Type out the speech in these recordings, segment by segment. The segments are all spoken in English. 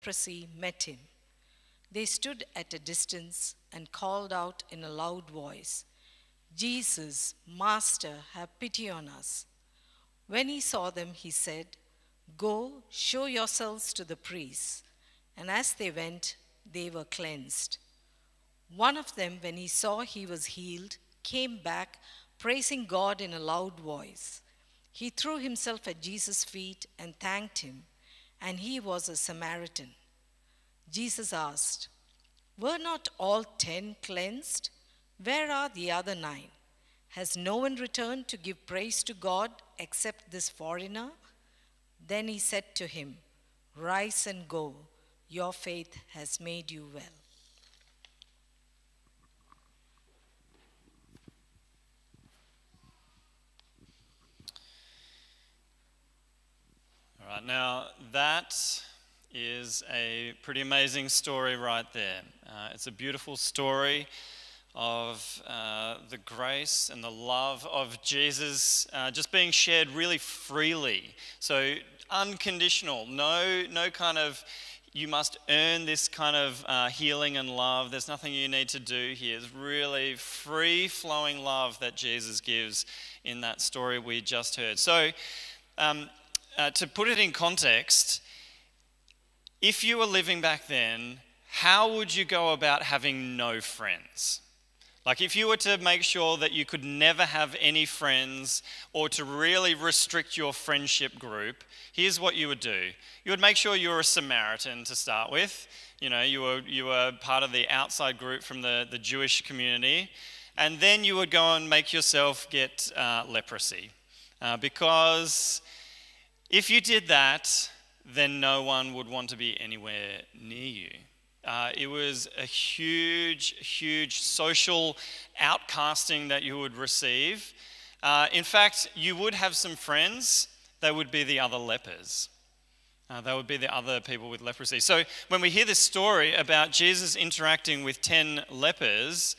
leprosy met him. They stood at a distance and called out in a loud voice, "Jesus, Master, have pity on us." When he saw them, he said, "Go, show yourselves to the priests." And as they went, they were cleansed. One of them, when he saw he was healed, came back, praising God in a loud voice. He threw himself at Jesus' feet and thanked him, and he was a Samaritan. Jesus asked, "Were not all 10 cleansed? Where are the other 9? Has no one returned to give praise to God except this foreigner?" Then he said to him, "Rise and go. Your faith has made you well." All right, now that is a pretty amazing story right there. It's a beautiful story of the grace and the love of Jesus just being shared really freely. So unconditional, no kind of, you must earn this kind of healing and love. There's nothing you need to do here. It's really free-flowing love that Jesus gives in that story we just heard. So to put it in context, if you were living back then, how would you go about having no friends? Like if you were to make sure that you could never have any friends or to really restrict your friendship group, here's what you would do. You would make sure you were a Samaritan to start with. You know, you were part of the outside group from the Jewish community. And then you would go and make yourself get leprosy. Because if you did that, then no one would want to be anywhere near you. It was a huge social outcasting that you would receive. In fact, you would have some friends. They would be the other lepers. They would be the other people with leprosy. So when we hear this story about Jesus interacting with 10 lepers,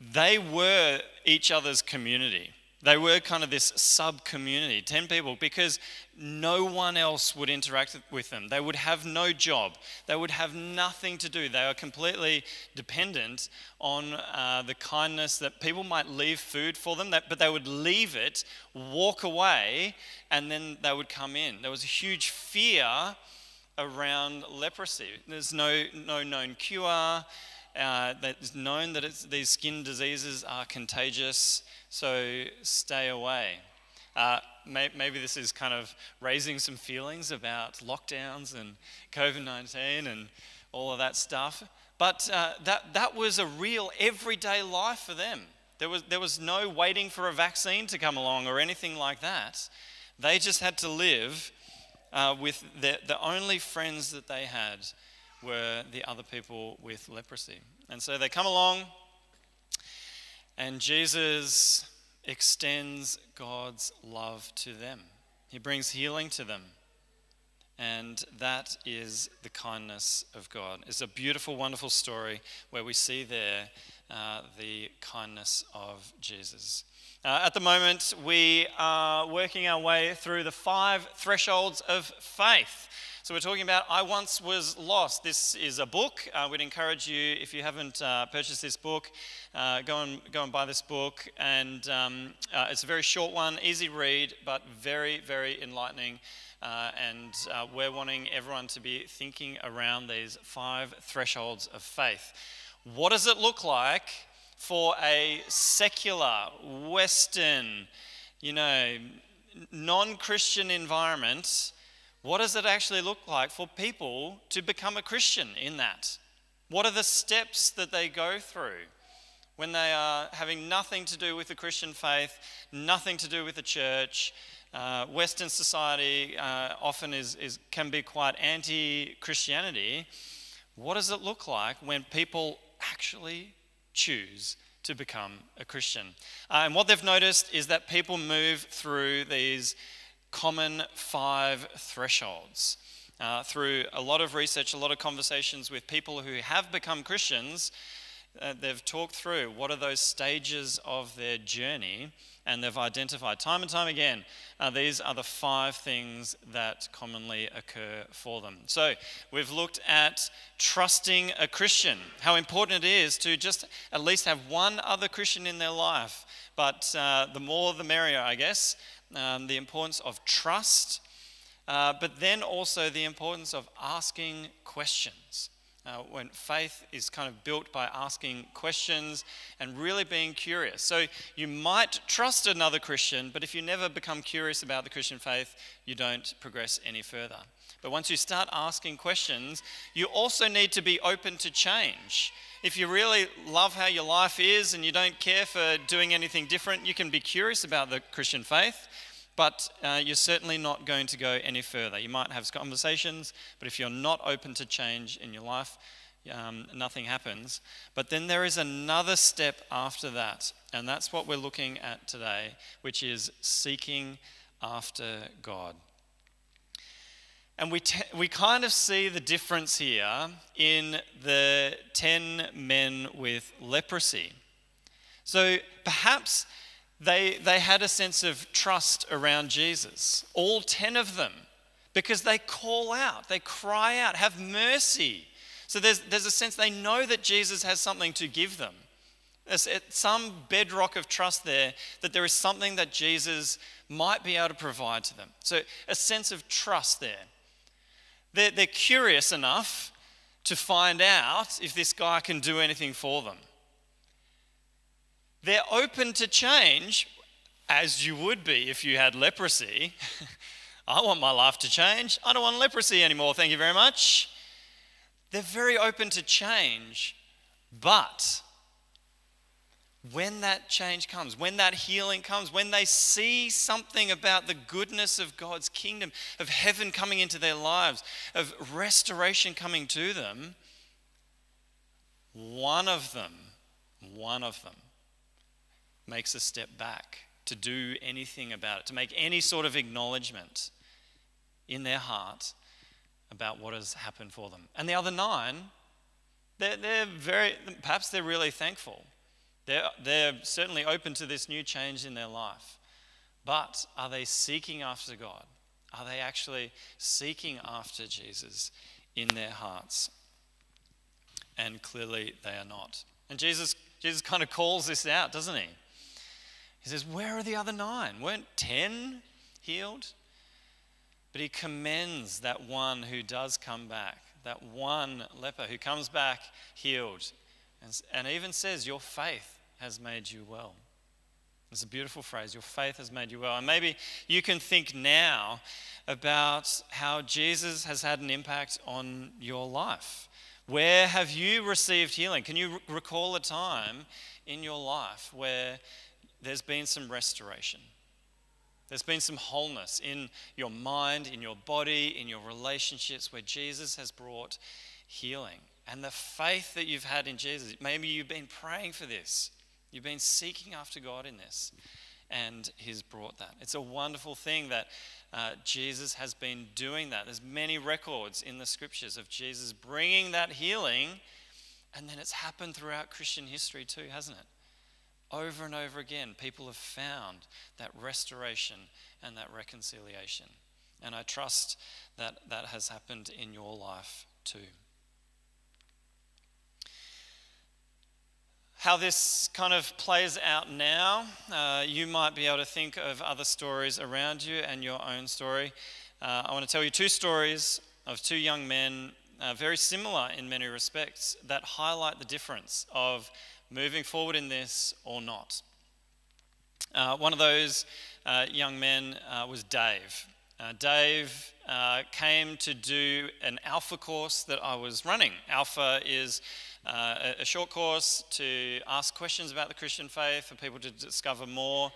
they were each other's community. They were kind of this sub-community, 10 people, because no one else would interact with them. They would have no job. They would have nothing to do. They were completely dependent on the kindness that people might leave food for them, but they would leave it, walk away, and then they would come in. There was a huge fear around leprosy. There's no known cure. It's known that these skin diseases are contagious, so stay away. Maybe this is kind of raising some feelings about lockdowns and COVID-19 and all of that stuff. But that was a real everyday life for them. There was no waiting for a vaccine to come along or anything like that. They just had to live with the only friends that they had were the other people with leprosy. And so they come along and Jesus extends God's love to them. He brings healing to them. And that is the kindness of God. It's a beautiful, wonderful story where we see there the kindness of Jesus. At the moment, we are working our way through the 5 thresholds of faith. So we're talking about I Once Was Lost. This is a book. We'd encourage you, if you haven't purchased this book, go and buy this book. And it's a very short one, easy read, but very, very enlightening. And we're wanting everyone to be thinking around these 5 thresholds of faith. What does it look like for a secular, Western, non-Christian environment? What does it actually look like for people to become a Christian in that? What are the steps that they go through when they are having nothing to do with the Christian faith, nothing to do with the church? Western society often can be quite anti-Christianity. What does it look like when people actually choose to become a Christian? And what they've noticed is that people move through these common 5 thresholds. Through a lot of research, a lot of conversations with people who have become Christians, they've talked through what are those stages of their journey, and they've identified time and time again, these are the 5 things that commonly occur for them. So we've looked at trusting a Christian, how important it is to just at least have one other Christian in their life, but the more the merrier, I guess, the importance of trust, but then also the importance of asking questions. When faith is kind of built by asking questions and really being curious. So you might trust another Christian, but if you never become curious about the Christian faith, you don't progress any further. But once you start asking questions, you also need to be open to change. If you really love how your life is and you don't care for doing anything different, you can be curious about the Christian faith, but you're certainly not going to go any further. You might have conversations, but if you're not open to change in your life, nothing happens. But then there is another step after that, and that's what we're looking at today, which is seeking after God. And we kind of see the difference here in the 10 men with leprosy. So perhaps They had a sense of trust around Jesus, all 10 of them, because they call out, they cry out, have mercy. So there's a sense they know that Jesus has something to give them. There's some bedrock of trust there that there is something that Jesus might be able to provide to them. So a sense of trust there. They're curious enough to find out if this guy can do anything for them. They're open to change, as you would be if you had leprosy. I want my life to change. I don't want leprosy anymore, thank you very much. They're very open to change, but when that change comes, when that healing comes, when they see something about the goodness of God's kingdom, of heaven coming into their lives, of restoration coming to them, one of them, makes a step back to do anything about it, to make any sort of acknowledgement in their heart about what has happened for them. And the other 9, perhaps they're really thankful. They're certainly open to this new change in their life. But are they seeking after God? Are they actually seeking after Jesus in their hearts? And clearly they are not. And Jesus kind of calls this out, doesn't he? He says, where are the other 9? Weren't 10 healed? But he commends that one who does come back, that one leper who comes back healed, and even says, your faith has made you well. It's a beautiful phrase, your faith has made you well. And maybe you can think now about how Jesus has had an impact on your life. Where have you received healing? Can you recall a time in your life where there's been some restoration? There's been some wholeness in your mind, in your body, in your relationships, where Jesus has brought healing. And the faith that you've had in Jesus, maybe you've been praying for this. You've been seeking after God in this, and he's brought that. It's a wonderful thing that Jesus has been doing that. There's many records in the scriptures of Jesus bringing that healing, and then it's happened throughout Christian history too, hasn't it? Over and over again, people have found that restoration and that reconciliation. And I trust that that has happened in your life too. How this kind of plays out now, you might be able to think of other stories around you and your own story. I want to tell you 2 stories of 2 young men, very similar in many respects, that highlight the difference of moving forward in this or not. One of those young men was Dave. Dave came to do an Alpha course that I was running. Alpha is a short course to ask questions about the Christian faith, for people to discover more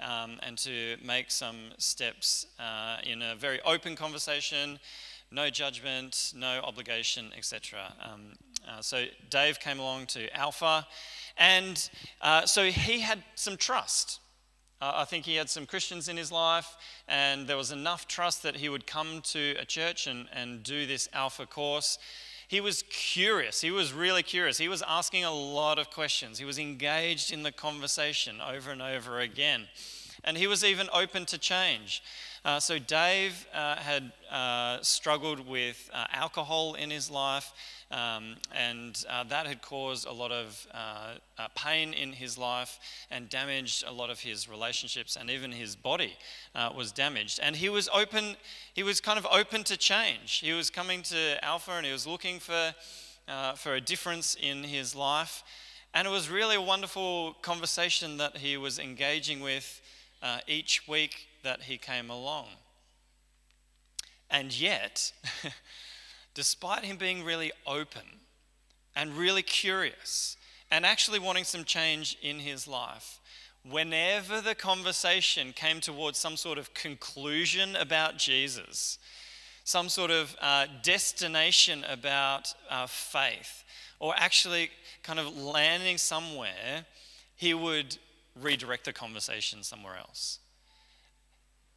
and to make some steps in a very open conversation, no judgment, no obligation, etc. So Dave came along to Alpha, and so he had some trust. I think he had some Christians in his life, and there was enough trust that he would come to a church and do this Alpha course. He was curious. He was really curious. He was asking a lot of questions. He was engaged in the conversation over and over again. And he was even open to change. So Dave had struggled with alcohol in his life, and that had caused a lot of pain in his life and damaged a lot of his relationships, and even his body was damaged. And he was open. He was kind of open to change. He was coming to Alpha, and he was looking for a difference in his life. And it was really a wonderful conversation that he was engaging with each week that he came along. And yet, despite him being really open and really curious and actually wanting some change in his life, whenever the conversation came towards some sort of conclusion about Jesus, some sort of destination about faith, or actually kind of landing somewhere, he would redirect the conversation somewhere else.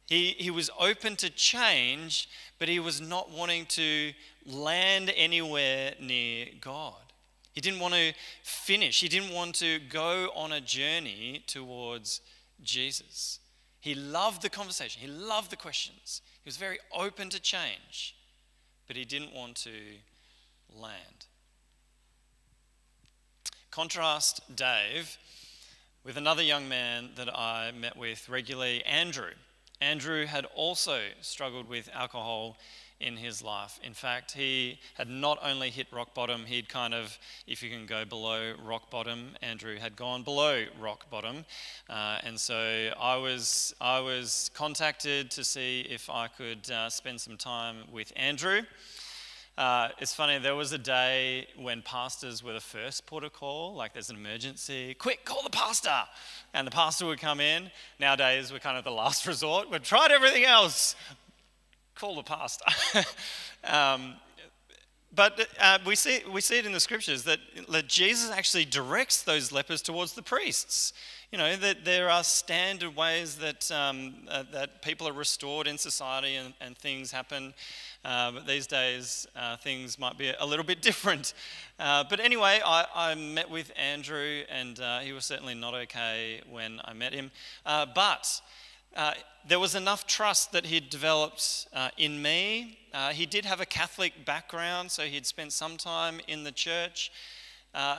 He was open to change, but he was not wanting to land anywhere near God. He didn't want to finish. He didn't want to go on a journey towards Jesus. He loved the conversation. He loved the questions. He was very open to change, but he didn't want to land. Contrast Dave with another young man that I met with regularly, Andrew. Andrew had also struggled with alcohol in his life. In fact, he had not only hit rock bottom, he'd kind of, if you can go below rock bottom, Andrew had gone below rock bottom. And so I was contacted to see if I could spend some time with Andrew. It's funny, there was a day when pastors were the first port of call, like there's an emergency, quick, call the pastor. And the pastor would come in. Nowadays, we're kind of the last resort. We've tried everything else. Call the pastor. But we see it in the scriptures that Jesus actually directs those lepers towards the priests. You know, that there are standard ways that that people are restored in society and things happen. But these days, things might be a little bit different. But anyway, I met with Andrew, and he was certainly not okay when I met him. But there was enough trust that he'd developed in me. He did have a Catholic background, so he'd spent some time in the church.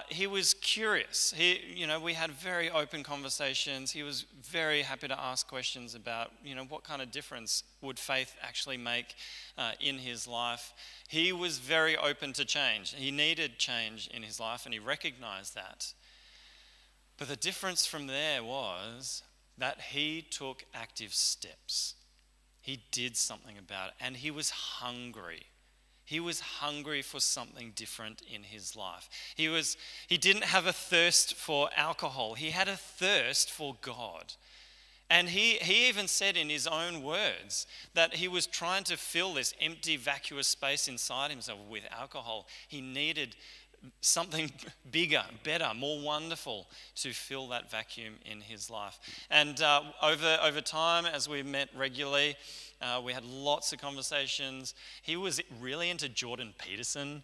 He was curious. We had very open conversations. He was very happy to ask questions about, what kind of difference would faith actually make in his life. He was very open to change. He needed change in his life, and he recognized that. But the difference from there was that he took active steps. He did something about it, and he was hungry. He was hungry for something different in his life. He didn't have a thirst for alcohol. He had a thirst for God. And he even said in his own words that he was trying to fill this empty, vacuous space inside himself with alcohol. He needed something bigger, better, more wonderful to fill that vacuum in his life. And over time, as we met regularly, we had lots of conversations. He was really into Jordan Peterson,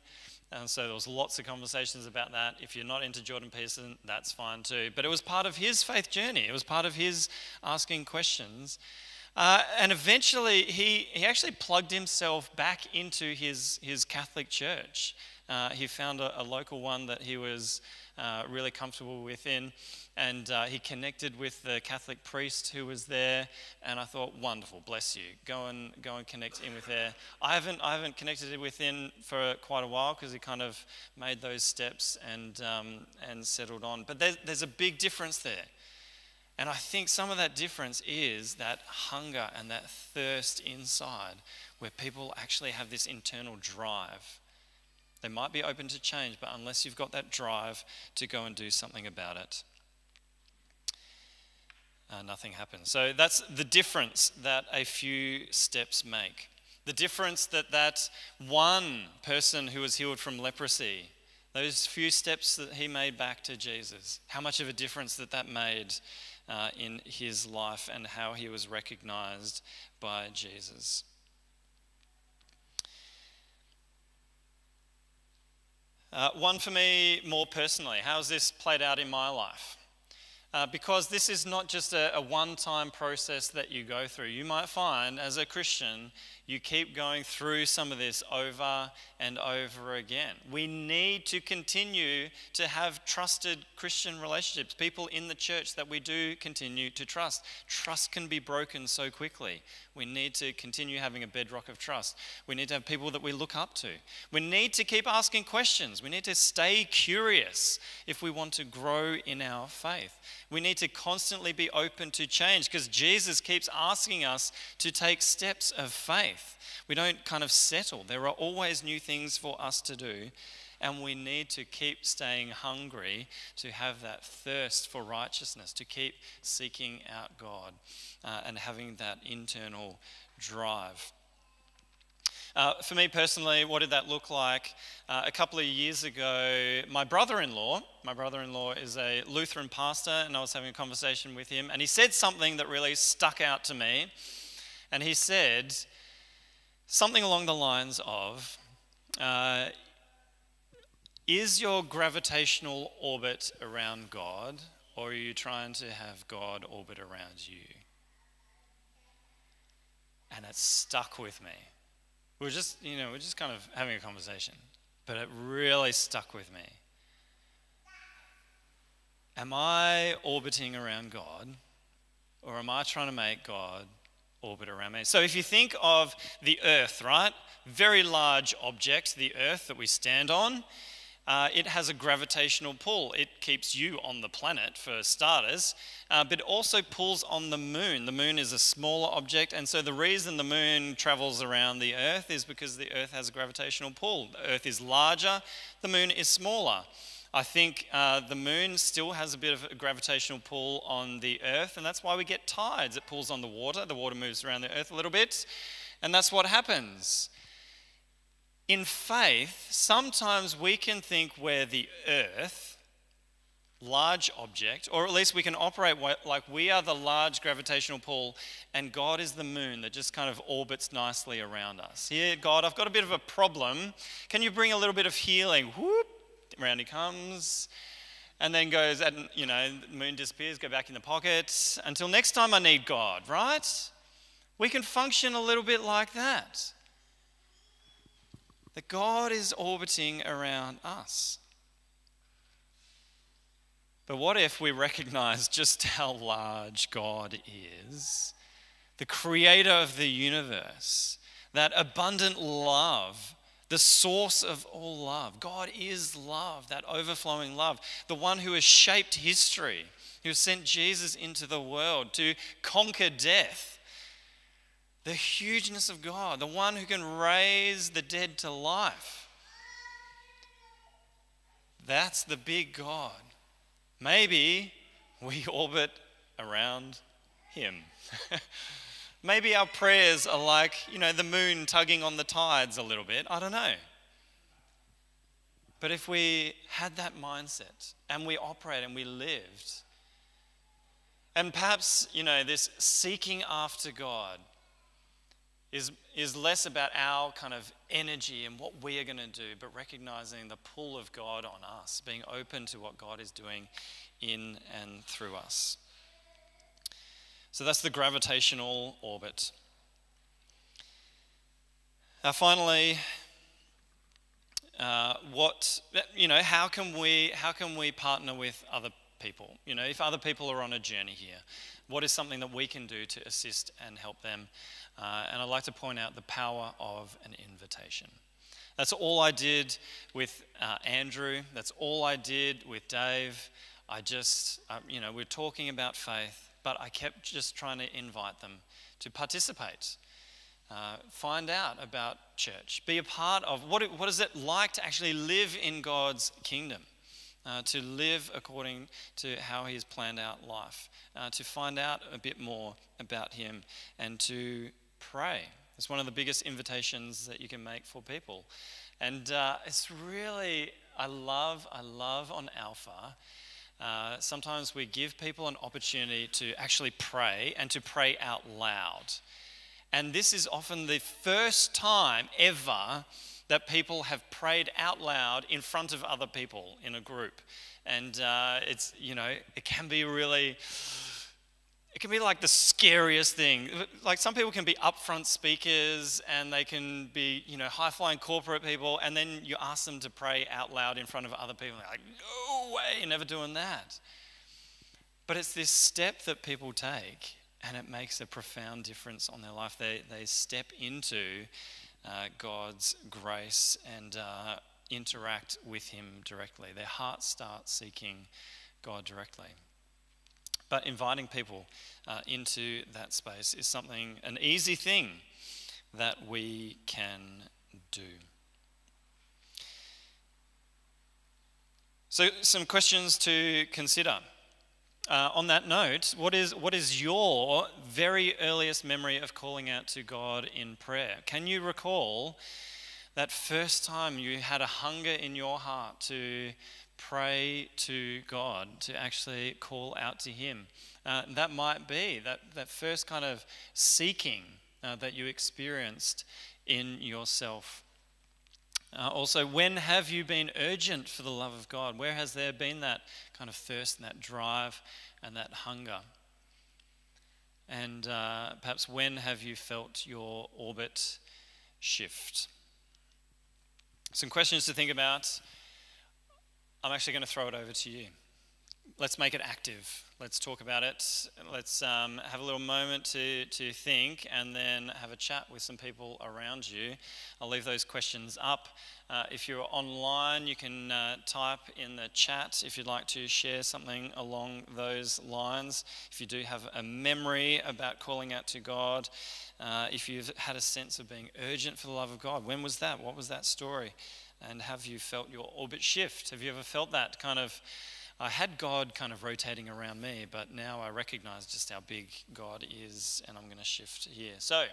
and so there was lots of conversations about that. If you're not into Jordan Peterson, that's fine too. But it was part of his faith journey. It was part of his asking questions. And eventually, he actually plugged himself back into his Catholic church. He found a local one that he was really comfortable within, and he connected with the Catholic priest who was there. And I thought, wonderful, bless you. Go and connect in with there. I haven't connected with him for quite a while because he kind of made those steps and settled on. But there's a big difference there, and I think some of that difference is that hunger and that thirst inside, where people actually have this internal drive. They might be open to change, but unless you've got that drive to go and do something about it, nothing happens. So that's the difference that a few steps make. The difference that one person who was healed from leprosy, those few steps that he made back to Jesus, how much of a difference that made in his life and how he was recognized by Jesus. One for me more personally, how has this played out in my life? Because this is not just a one-time process that you go through. You might find as a Christian, you keep going through some of this over and over again. We need to continue to have trusted Christian relationships, people in the church that we do continue to trust. Trust can be broken so quickly. We need to continue having a bedrock of trust. We need to have people that we look up to. We need to keep asking questions. We need to stay curious if we want to grow in our faith. We need to constantly be open to change because Jesus keeps asking us to take steps of faith. We don't kind of settle. There are always new things for us to do, and we need to keep staying hungry, to have that thirst for righteousness, to keep seeking out God and having that internal drive. For me personally, what did that look like? A couple of years ago, my brother-in-law is a Lutheran pastor, and I was having a conversation with him, and he said something that really stuck out to me. And he said something along the lines of, is your gravitational orbit around God, or are you trying to have God orbit around you? And it stuck with me. We're just kind of having a conversation, but it really stuck with me. Am I orbiting around God, or am I trying to make God orbit around me? So if you think of the Earth, right? Very large object, the Earth that we stand on. It has a gravitational pull. It keeps you on the planet, for starters, but it also pulls on the moon. The moon is a smaller object, and so the reason the moon travels around the Earth is because the Earth has a gravitational pull. The Earth is larger, the moon is smaller. I think the moon still has a bit of a gravitational pull on the Earth, and that's why we get tides. It pulls on the water moves around the Earth a little bit, and that's what happens. In faith, sometimes we can think we're the Earth, large object, or at least we can operate like we are the large gravitational pull and God is the moon that just kind of orbits nicely around us. Here, God, I've got a bit of a problem. Can you bring a little bit of healing? Whoop, around he comes and then goes, and the moon disappears, go back in the pocket. Until next time I need God, right? We can function a little bit like that. That God is orbiting around us. But what if we recognize just how large God is, the creator of the universe, that abundant love, the source of all love. God is love, that overflowing love, the one who has shaped history, who sent Jesus into the world to conquer death. The hugeness of God, the one who can raise the dead to life. That's the big God. Maybe we orbit around him. Maybe our prayers are like, the moon tugging on the tides a little bit. I don't know. But if we had that mindset and we operate and we lived, and perhaps, this seeking after God, is less about our kind of energy and what we are going to do, but recognizing the pull of God on us, being open to what God is doing in and through us. So that's the gravitational orbit. Now finally, how can we partner with other people? If other people are on a journey here, what is something that we can do to assist and help them? And I'd like to point out the power of an invitation. That's all I did with Andrew. That's all I did with Dave. I just, we're talking about faith, but I kept just trying to invite them to participate. Find out about church. Be a part of what is it like to actually live in God's kingdom. To live according to how he's planned out life, to find out a bit more about him and to pray. It's one of the biggest invitations that you can make for people. And it's really, I love on Alpha. Sometimes we give people an opportunity to actually pray and to pray out loud. And this is often the first time ever that people have prayed out loud in front of other people in a group. And it's, you know, it can be really, it can be like the scariest thing. Like some people can be upfront speakers and they can be, you know, high-flying corporate people, and then you ask them to pray out loud in front of other people. They're like, no way, never doing that. But it's this step that people take, and it makes a profound difference on their life. They step into God's grace and interact with him directly. Their hearts start seeking God directly. But inviting people into that space is something, an easy thing that we can do. So some questions to consider. On that note, what is your very earliest memory of calling out to God in prayer? Can you recall that first time you had a hunger in your heart to pray to God, to actually call out to him? That might be that first kind of seeking that you experienced in yourself. Also, when have you been urgent for the love of God? Where has there been that kind of thirst and that drive and that hunger? And perhaps when have you felt your orbit shift? Some questions to think about. I'm actually going to throw it over to you. Let's make it active. Let's talk about it. Let's have a little moment to think, and then have a chat with some people around you. I'll leave those questions up. If you're online, you can type in the chat if you'd like to share something along those lines. If you do have a memory about calling out to God, if you've had a sense of being urgent for the love of God, when was that? What was that story? And have you felt your orbit shift? Have you ever felt that kind of, I had God kind of rotating around me, but now I recognize just how big God is, and I'm going to shift here. So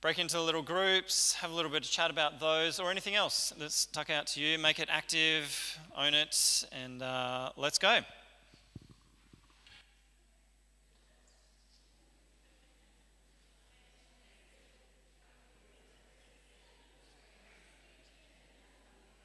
break into little groups, have a little bit of chat about those or anything else that's stuck out to you. Make it active, own it, and let's go.